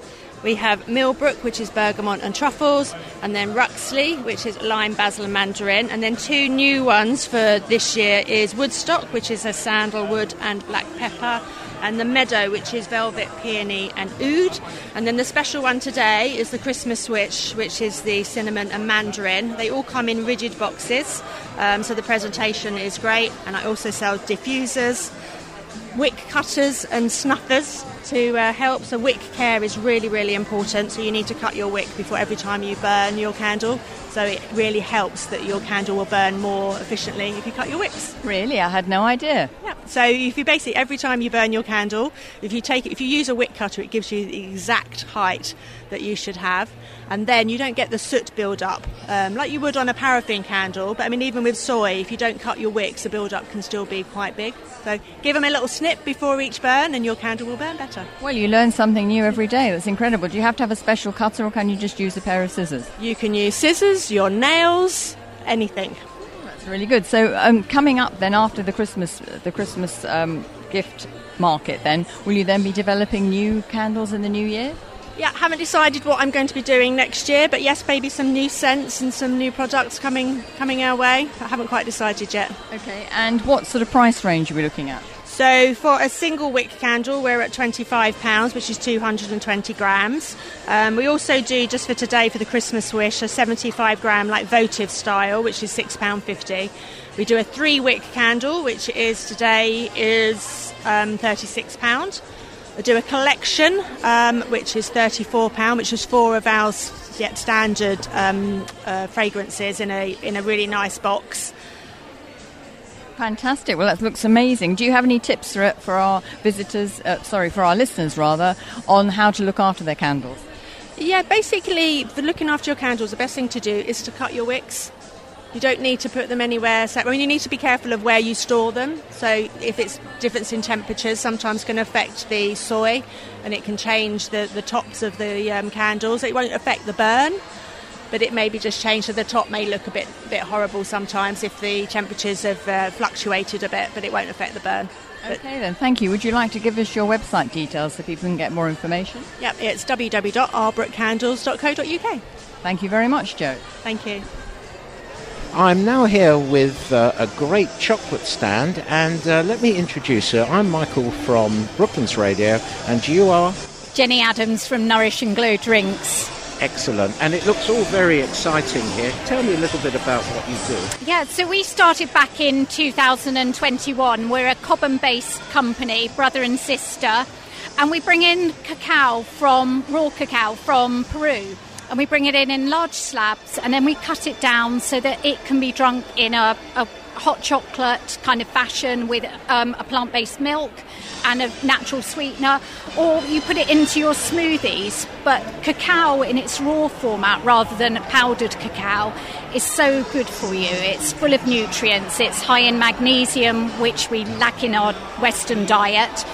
We have Millbrook, which is bergamot and truffles, and then Ruxley, which is lime, basil and mandarin. And then two new ones for this year is Woodstock, which is a sandalwood and black pepper, and the Meadow, which is velvet, peony and oud. And then the special one today is the Christmas Witch, which is the cinnamon and mandarin. They all come in rigid boxes, um, so the presentation is great. And I also sell diffusers, wick cutters and snuffers to uh, help. So wick care is really, really important. So you need to cut your wick before every time you burn your candle. So it really helps that your candle will burn more efficiently if you cut your wicks. Really? I had no idea. Yeah. So if you basically, every time you burn your candle, if you take, if you use a wick cutter, it gives you the exact height that you should have. And then you don't get the soot build-up um, like you would on a paraffin candle. But, I mean, even with soy, if you don't cut your wicks, the build-up can still be quite big. So give them a little snip before each burn and your candle will burn better. Well, you learn something new every day. That's incredible. Do you have to have a special cutter or can you just use a pair of scissors? You can use scissors, your nails, anything. That's really good. So um, coming up then after the Christmas, the Christmas um, gift market then, will you then be developing new candles in the new year? Yeah, haven't decided what I'm going to be doing next year, but yes, maybe some new scents and some new products coming coming our way. I haven't quite decided yet. Okay, and what sort of price range are we looking at? So for a single wick candle, we're at twenty-five pounds, which is two hundred twenty grams. Um, we also do, just for today, for the Christmas Wish, a seventy-five gram, like votive style, which is six pounds fifty. We do a three-wick candle, which is today is um, thirty-six pounds. I do a collection, um, which is thirty-four pounds, which is four of our yet standard um, uh, fragrances in a in a really nice box. Fantastic. Well, that looks amazing. Do you have any tips for, for our visitors, uh, sorry, for our listeners, rather, on how to look after their candles? Yeah, basically, for looking after your candles, the best thing to do is to cut your wicks. You don't need to put them anywhere. So, I mean, you need to be careful of where you store them. So if it's difference in temperatures, sometimes can affect the soy, and it can change the, the tops of the um, candles. It won't affect the burn, but it may be just changed. So the top may look a bit, bit horrible sometimes if the temperatures have uh, fluctuated a bit, but it won't affect the burn. But okay then, thank you. Would you like to give us your website details so people can get more information? Yep, it's w w w dot arbrook candles dot co dot u k. Thank you very much, Jo. Thank you. I'm now here with uh, a great chocolate stand, and uh, let me introduce her. I'm Michael from Brooklands Radio, and you are? Jenny Adams from Nourish and Glow Drinks. Excellent, and it looks all very exciting here. Tell me a little bit about what you do. Yeah, so we started back in two thousand twenty-one. We're a Cobham-based company, brother and sister, and we bring in cacao from, raw cacao from Peru, and we bring it in in large slabs, and then we cut it down so that it can be drunk in a, a hot chocolate kind of fashion with um, a plant-based milk and a natural sweetener, or you put it into your smoothies. But cacao in its raw format rather than powdered cacao is so good for you. It's full of nutrients, it's high in magnesium, which we lack in our Western diet.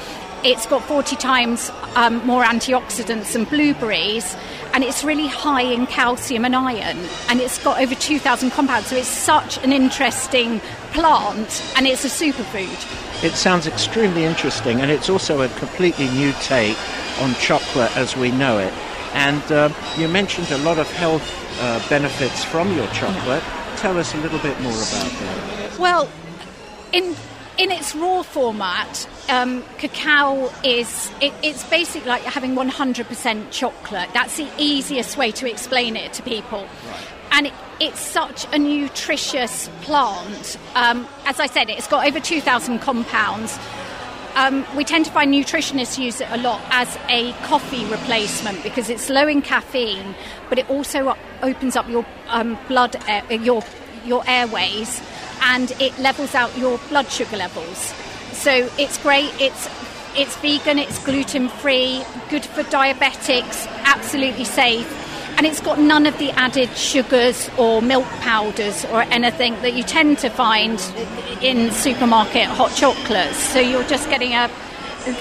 It's got forty times um, more antioxidants than blueberries, and it's really high in calcium and iron, and it's got over two thousand compounds, so it's such an interesting plant, and it's a superfood. It sounds extremely interesting, and it's also a completely new take on chocolate as we know it. And uh, you mentioned a lot of health uh, benefits from your chocolate. Yeah. Tell us a little bit more about that. Well, in... In its raw format, um, cacao is, it, it's basically like having one hundred percent chocolate. That's the easiest way to explain it to people. Right. And it, it's such a nutritious plant. Um, as I said, it's got over two thousand compounds. Um, we tend to find nutritionists use it a lot as a coffee replacement because it's low in caffeine, but it also opens up your um, blood, air, your your airways, and it levels out your blood sugar levels. So it's great, it's it's vegan, it's gluten-free, good for diabetics, absolutely safe, and it's got none of the added sugars or milk powders or anything that you tend to find in supermarket hot chocolates. So you're just getting a,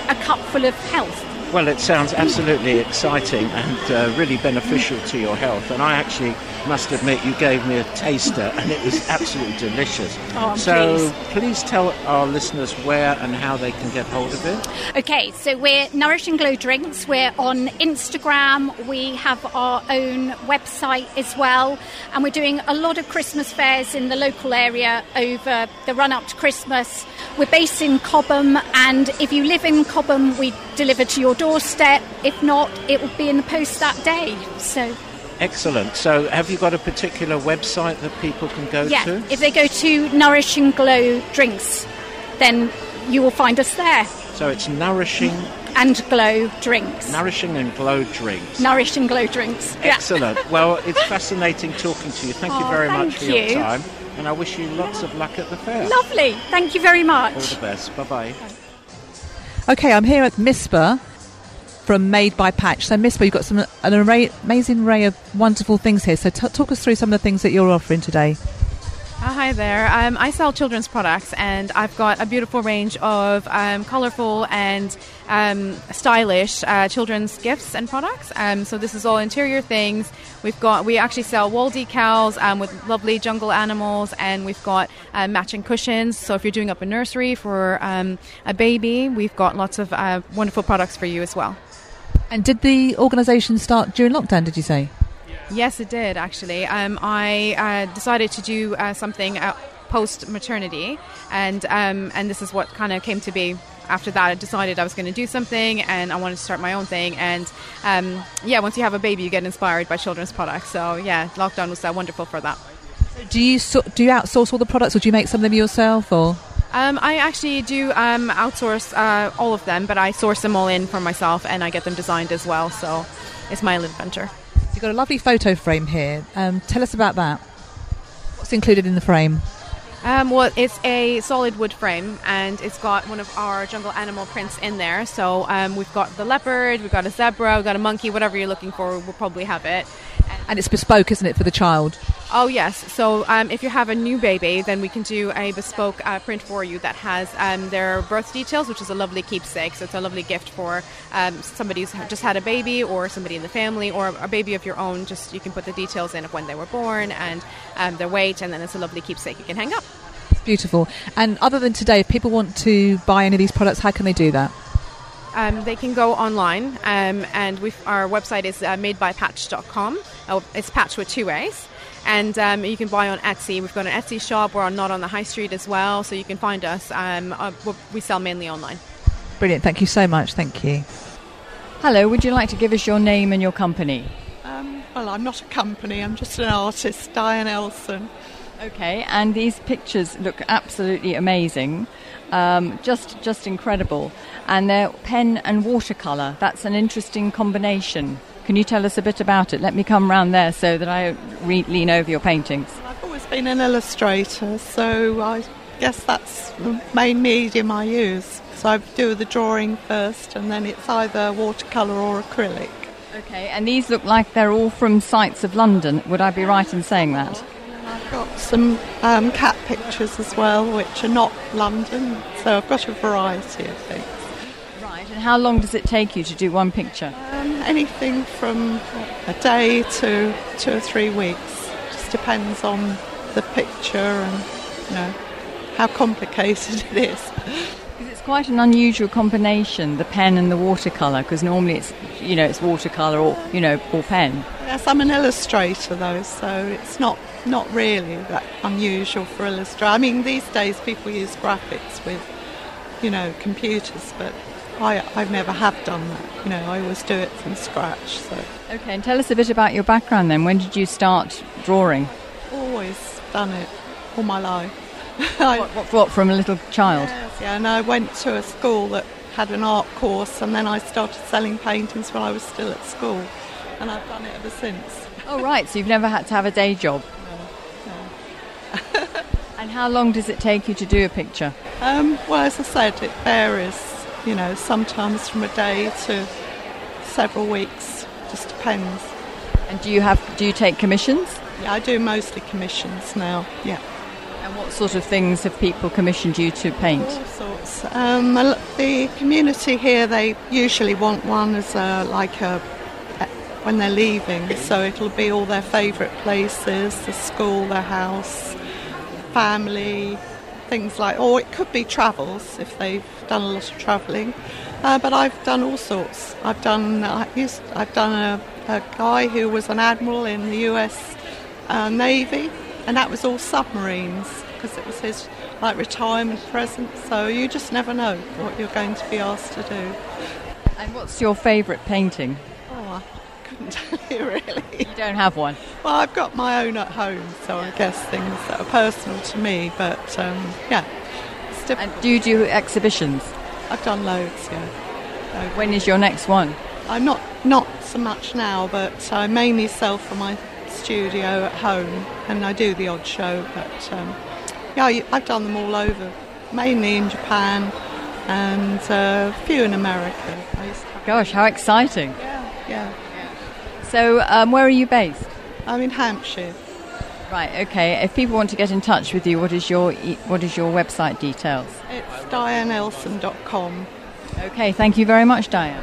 a cup full of health. Well, it sounds absolutely exciting and uh, really beneficial to your health. And I actually must admit, you gave me a taster and it was absolutely delicious. Oh, so pleased. Please tell our listeners where and how they can get hold of it. Okay, so we're Nourish and Glow Drinks. We're on Instagram. We have our own website as well. And we're doing a lot of Christmas fairs in the local area over the run-up to Christmas. We're based in Cobham, and if you live in Cobham, we deliver to your doorstep. If not, it will be in the post that day. So excellent. So have you got a particular website that people can go yeah, to? Yeah, if they go to Nourish and Glow Drinks, then you will find us there. So it's Nourishing and Glow Drinks. Nourishing and Glow Drinks. Nourish and Glow Drinks. Excellent. Yeah. Well, it's fascinating talking to you. Thank oh, you very thank much for you. your time. And I wish you lots of luck at the fair. Lovely. Thank you very much. All the best. Bye-bye. Okay, I'm here at MISPA from Made by Patch. So MISPA, you've got some an array, amazing array of wonderful things here. So t- talk us through some of the things that you're offering today. Uh, hi there. Um, I sell children's products, and I've got a beautiful range of um, colourful and um, stylish uh, children's gifts and products. Um, so this is all interior things. We've got we actually sell wall decals um, with lovely jungle animals, and we've got uh, matching cushions. So if you're doing up a nursery for um, a baby, we've got lots of uh, wonderful products for you as well. And did the organisation start during lockdown? Did you say? Yes, it did, actually. Um, I uh, decided to do uh, something uh, post-maternity, and um, and this is what kind of came to be. After that, I decided I was going to do something, and I wanted to start my own thing. And, um, yeah, once you have a baby, you get inspired by children's products. So, yeah, lockdown was uh, wonderful for that. So do you so- do you outsource all the products, or do you make some of them yourself, or...? Um, I actually do um, outsource uh, all of them, but I source them all in for myself, and I get them designed as well. So it's my little venture. You've got a lovely photo frame here. Um, tell us about that. What's included in the frame? Um, well, it's a solid wood frame, and it's got one of our jungle animal prints in there. So um, we've got the leopard, we've got a zebra, we've got a monkey, whatever you're looking for, we'll probably have it. And And it's bespoke, isn't it, for the child? Oh, yes. So um, if you have a new baby, then we can do a bespoke uh, print for you that has um, their birth details, which is a lovely keepsake. So it's a lovely gift for um, somebody who's just had a baby, or somebody in the family, or a baby of your own. Just you can put the details in of when they were born and um, their weight, and then it's a lovely keepsake you can hang up. It's beautiful. And other than today, if people want to buy any of these products, how can they do that? Um, they can go online, um, and we've, our website is uh, made by patch dot com. Oh, it's patch with two A's. And um, you can buy on Etsy. We've got an Etsy shop. We're on Not on the High Street as well, so you can find us. Um, uh, we sell mainly online. Brilliant. Thank you so much. Thank you. Hello. Would you like to give us your name and your company? Um, well, I'm not a company. I'm just an artist, Diane Elson. Okay. And these pictures look absolutely amazing. Um, just, just incredible. And they're pen and watercolour. That's an interesting combination. Can you tell us a bit about it? Let me come round there so that I re- lean over your paintings. I've always been an illustrator, so I guess that's the main medium I use. So I do the drawing first, and then it's either watercolour or acrylic. Okay, and these look like they're all from sites of London. Would I be right in saying that? I've got some um, cat pictures as well, which are not London, so I've got a variety of things. And how long does it take you to do one picture? Um, anything from a day to two or three weeks. Just depends on the picture and, you know, how complicated it is. Because it's quite an unusual combination, the pen and the watercolour, because normally it's, you know, it's watercolour or, you know, or pen. Yes, I'm an illustrator though, so it's not, not really that unusual for illustrator. I mean, these days people use graphics with, you know, computers, but I, I've never have done that. You know, I always do it from scratch. So. Okay, and tell us a bit about your background then. When did you start drawing? Always done it, all my life. I, what, what, what, from a little child? Yes, yeah, and I went to a school that had an art course, and then I started selling paintings when I was still at school, and I've done it ever since. Oh, right, so you've never had to have a day job? No, no. And how long does it take you to do a picture? Um, well, as I said, it varies. You know, sometimes from a day to several weeks, just depends. And do you have, do you take commissions? Yeah, I do mostly commissions now, yeah. And what sort of things have people commissioned you to paint? All sorts. Um, the community here, they usually want one as a, like a, when they're leaving, so it'll be all their favourite places, the school, their house, family, things like, or it could be travels if they've done a lot of travelling. Uh, but I've done all sorts. I've done I used, I've done a, a guy who was an admiral in the U S uh, Navy, and that was all submarines because it was his like retirement present. So you just never know what you're going to be asked to do. And what's your favourite painting? Oh, I couldn't tell you really. You don't have one? Well, I've got my own at home, so I guess things that are personal to me, but um, yeah. It's difficult. And do you do exhibitions? I've done loads, yeah. Loads. When is your next one? I'm not, not so much now, but I mainly sell from my studio at home, and I do the odd show, but um, yeah, I've done them all over, mainly in Japan and uh, a few in America. I used to Gosh, how exciting! Yeah, yeah. So, um, where are you based? I'm in Hampshire. Right, okay. If people want to get in touch with you, what is your e- what is your website details? It's diane elson dot com. Okay, thank you very much, Diane.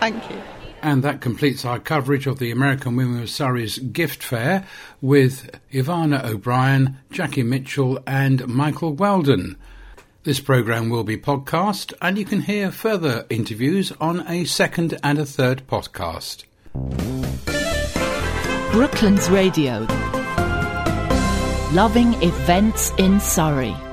Thank you. And that completes our coverage of the American Women of Surrey's Gift Fair with Ivana O'Brien, Jackie Mitchell and Michael Weldon. This programme will be podcast, and you can hear further interviews on a second and a third podcast. Brooklands Radio. Loving events in Surrey.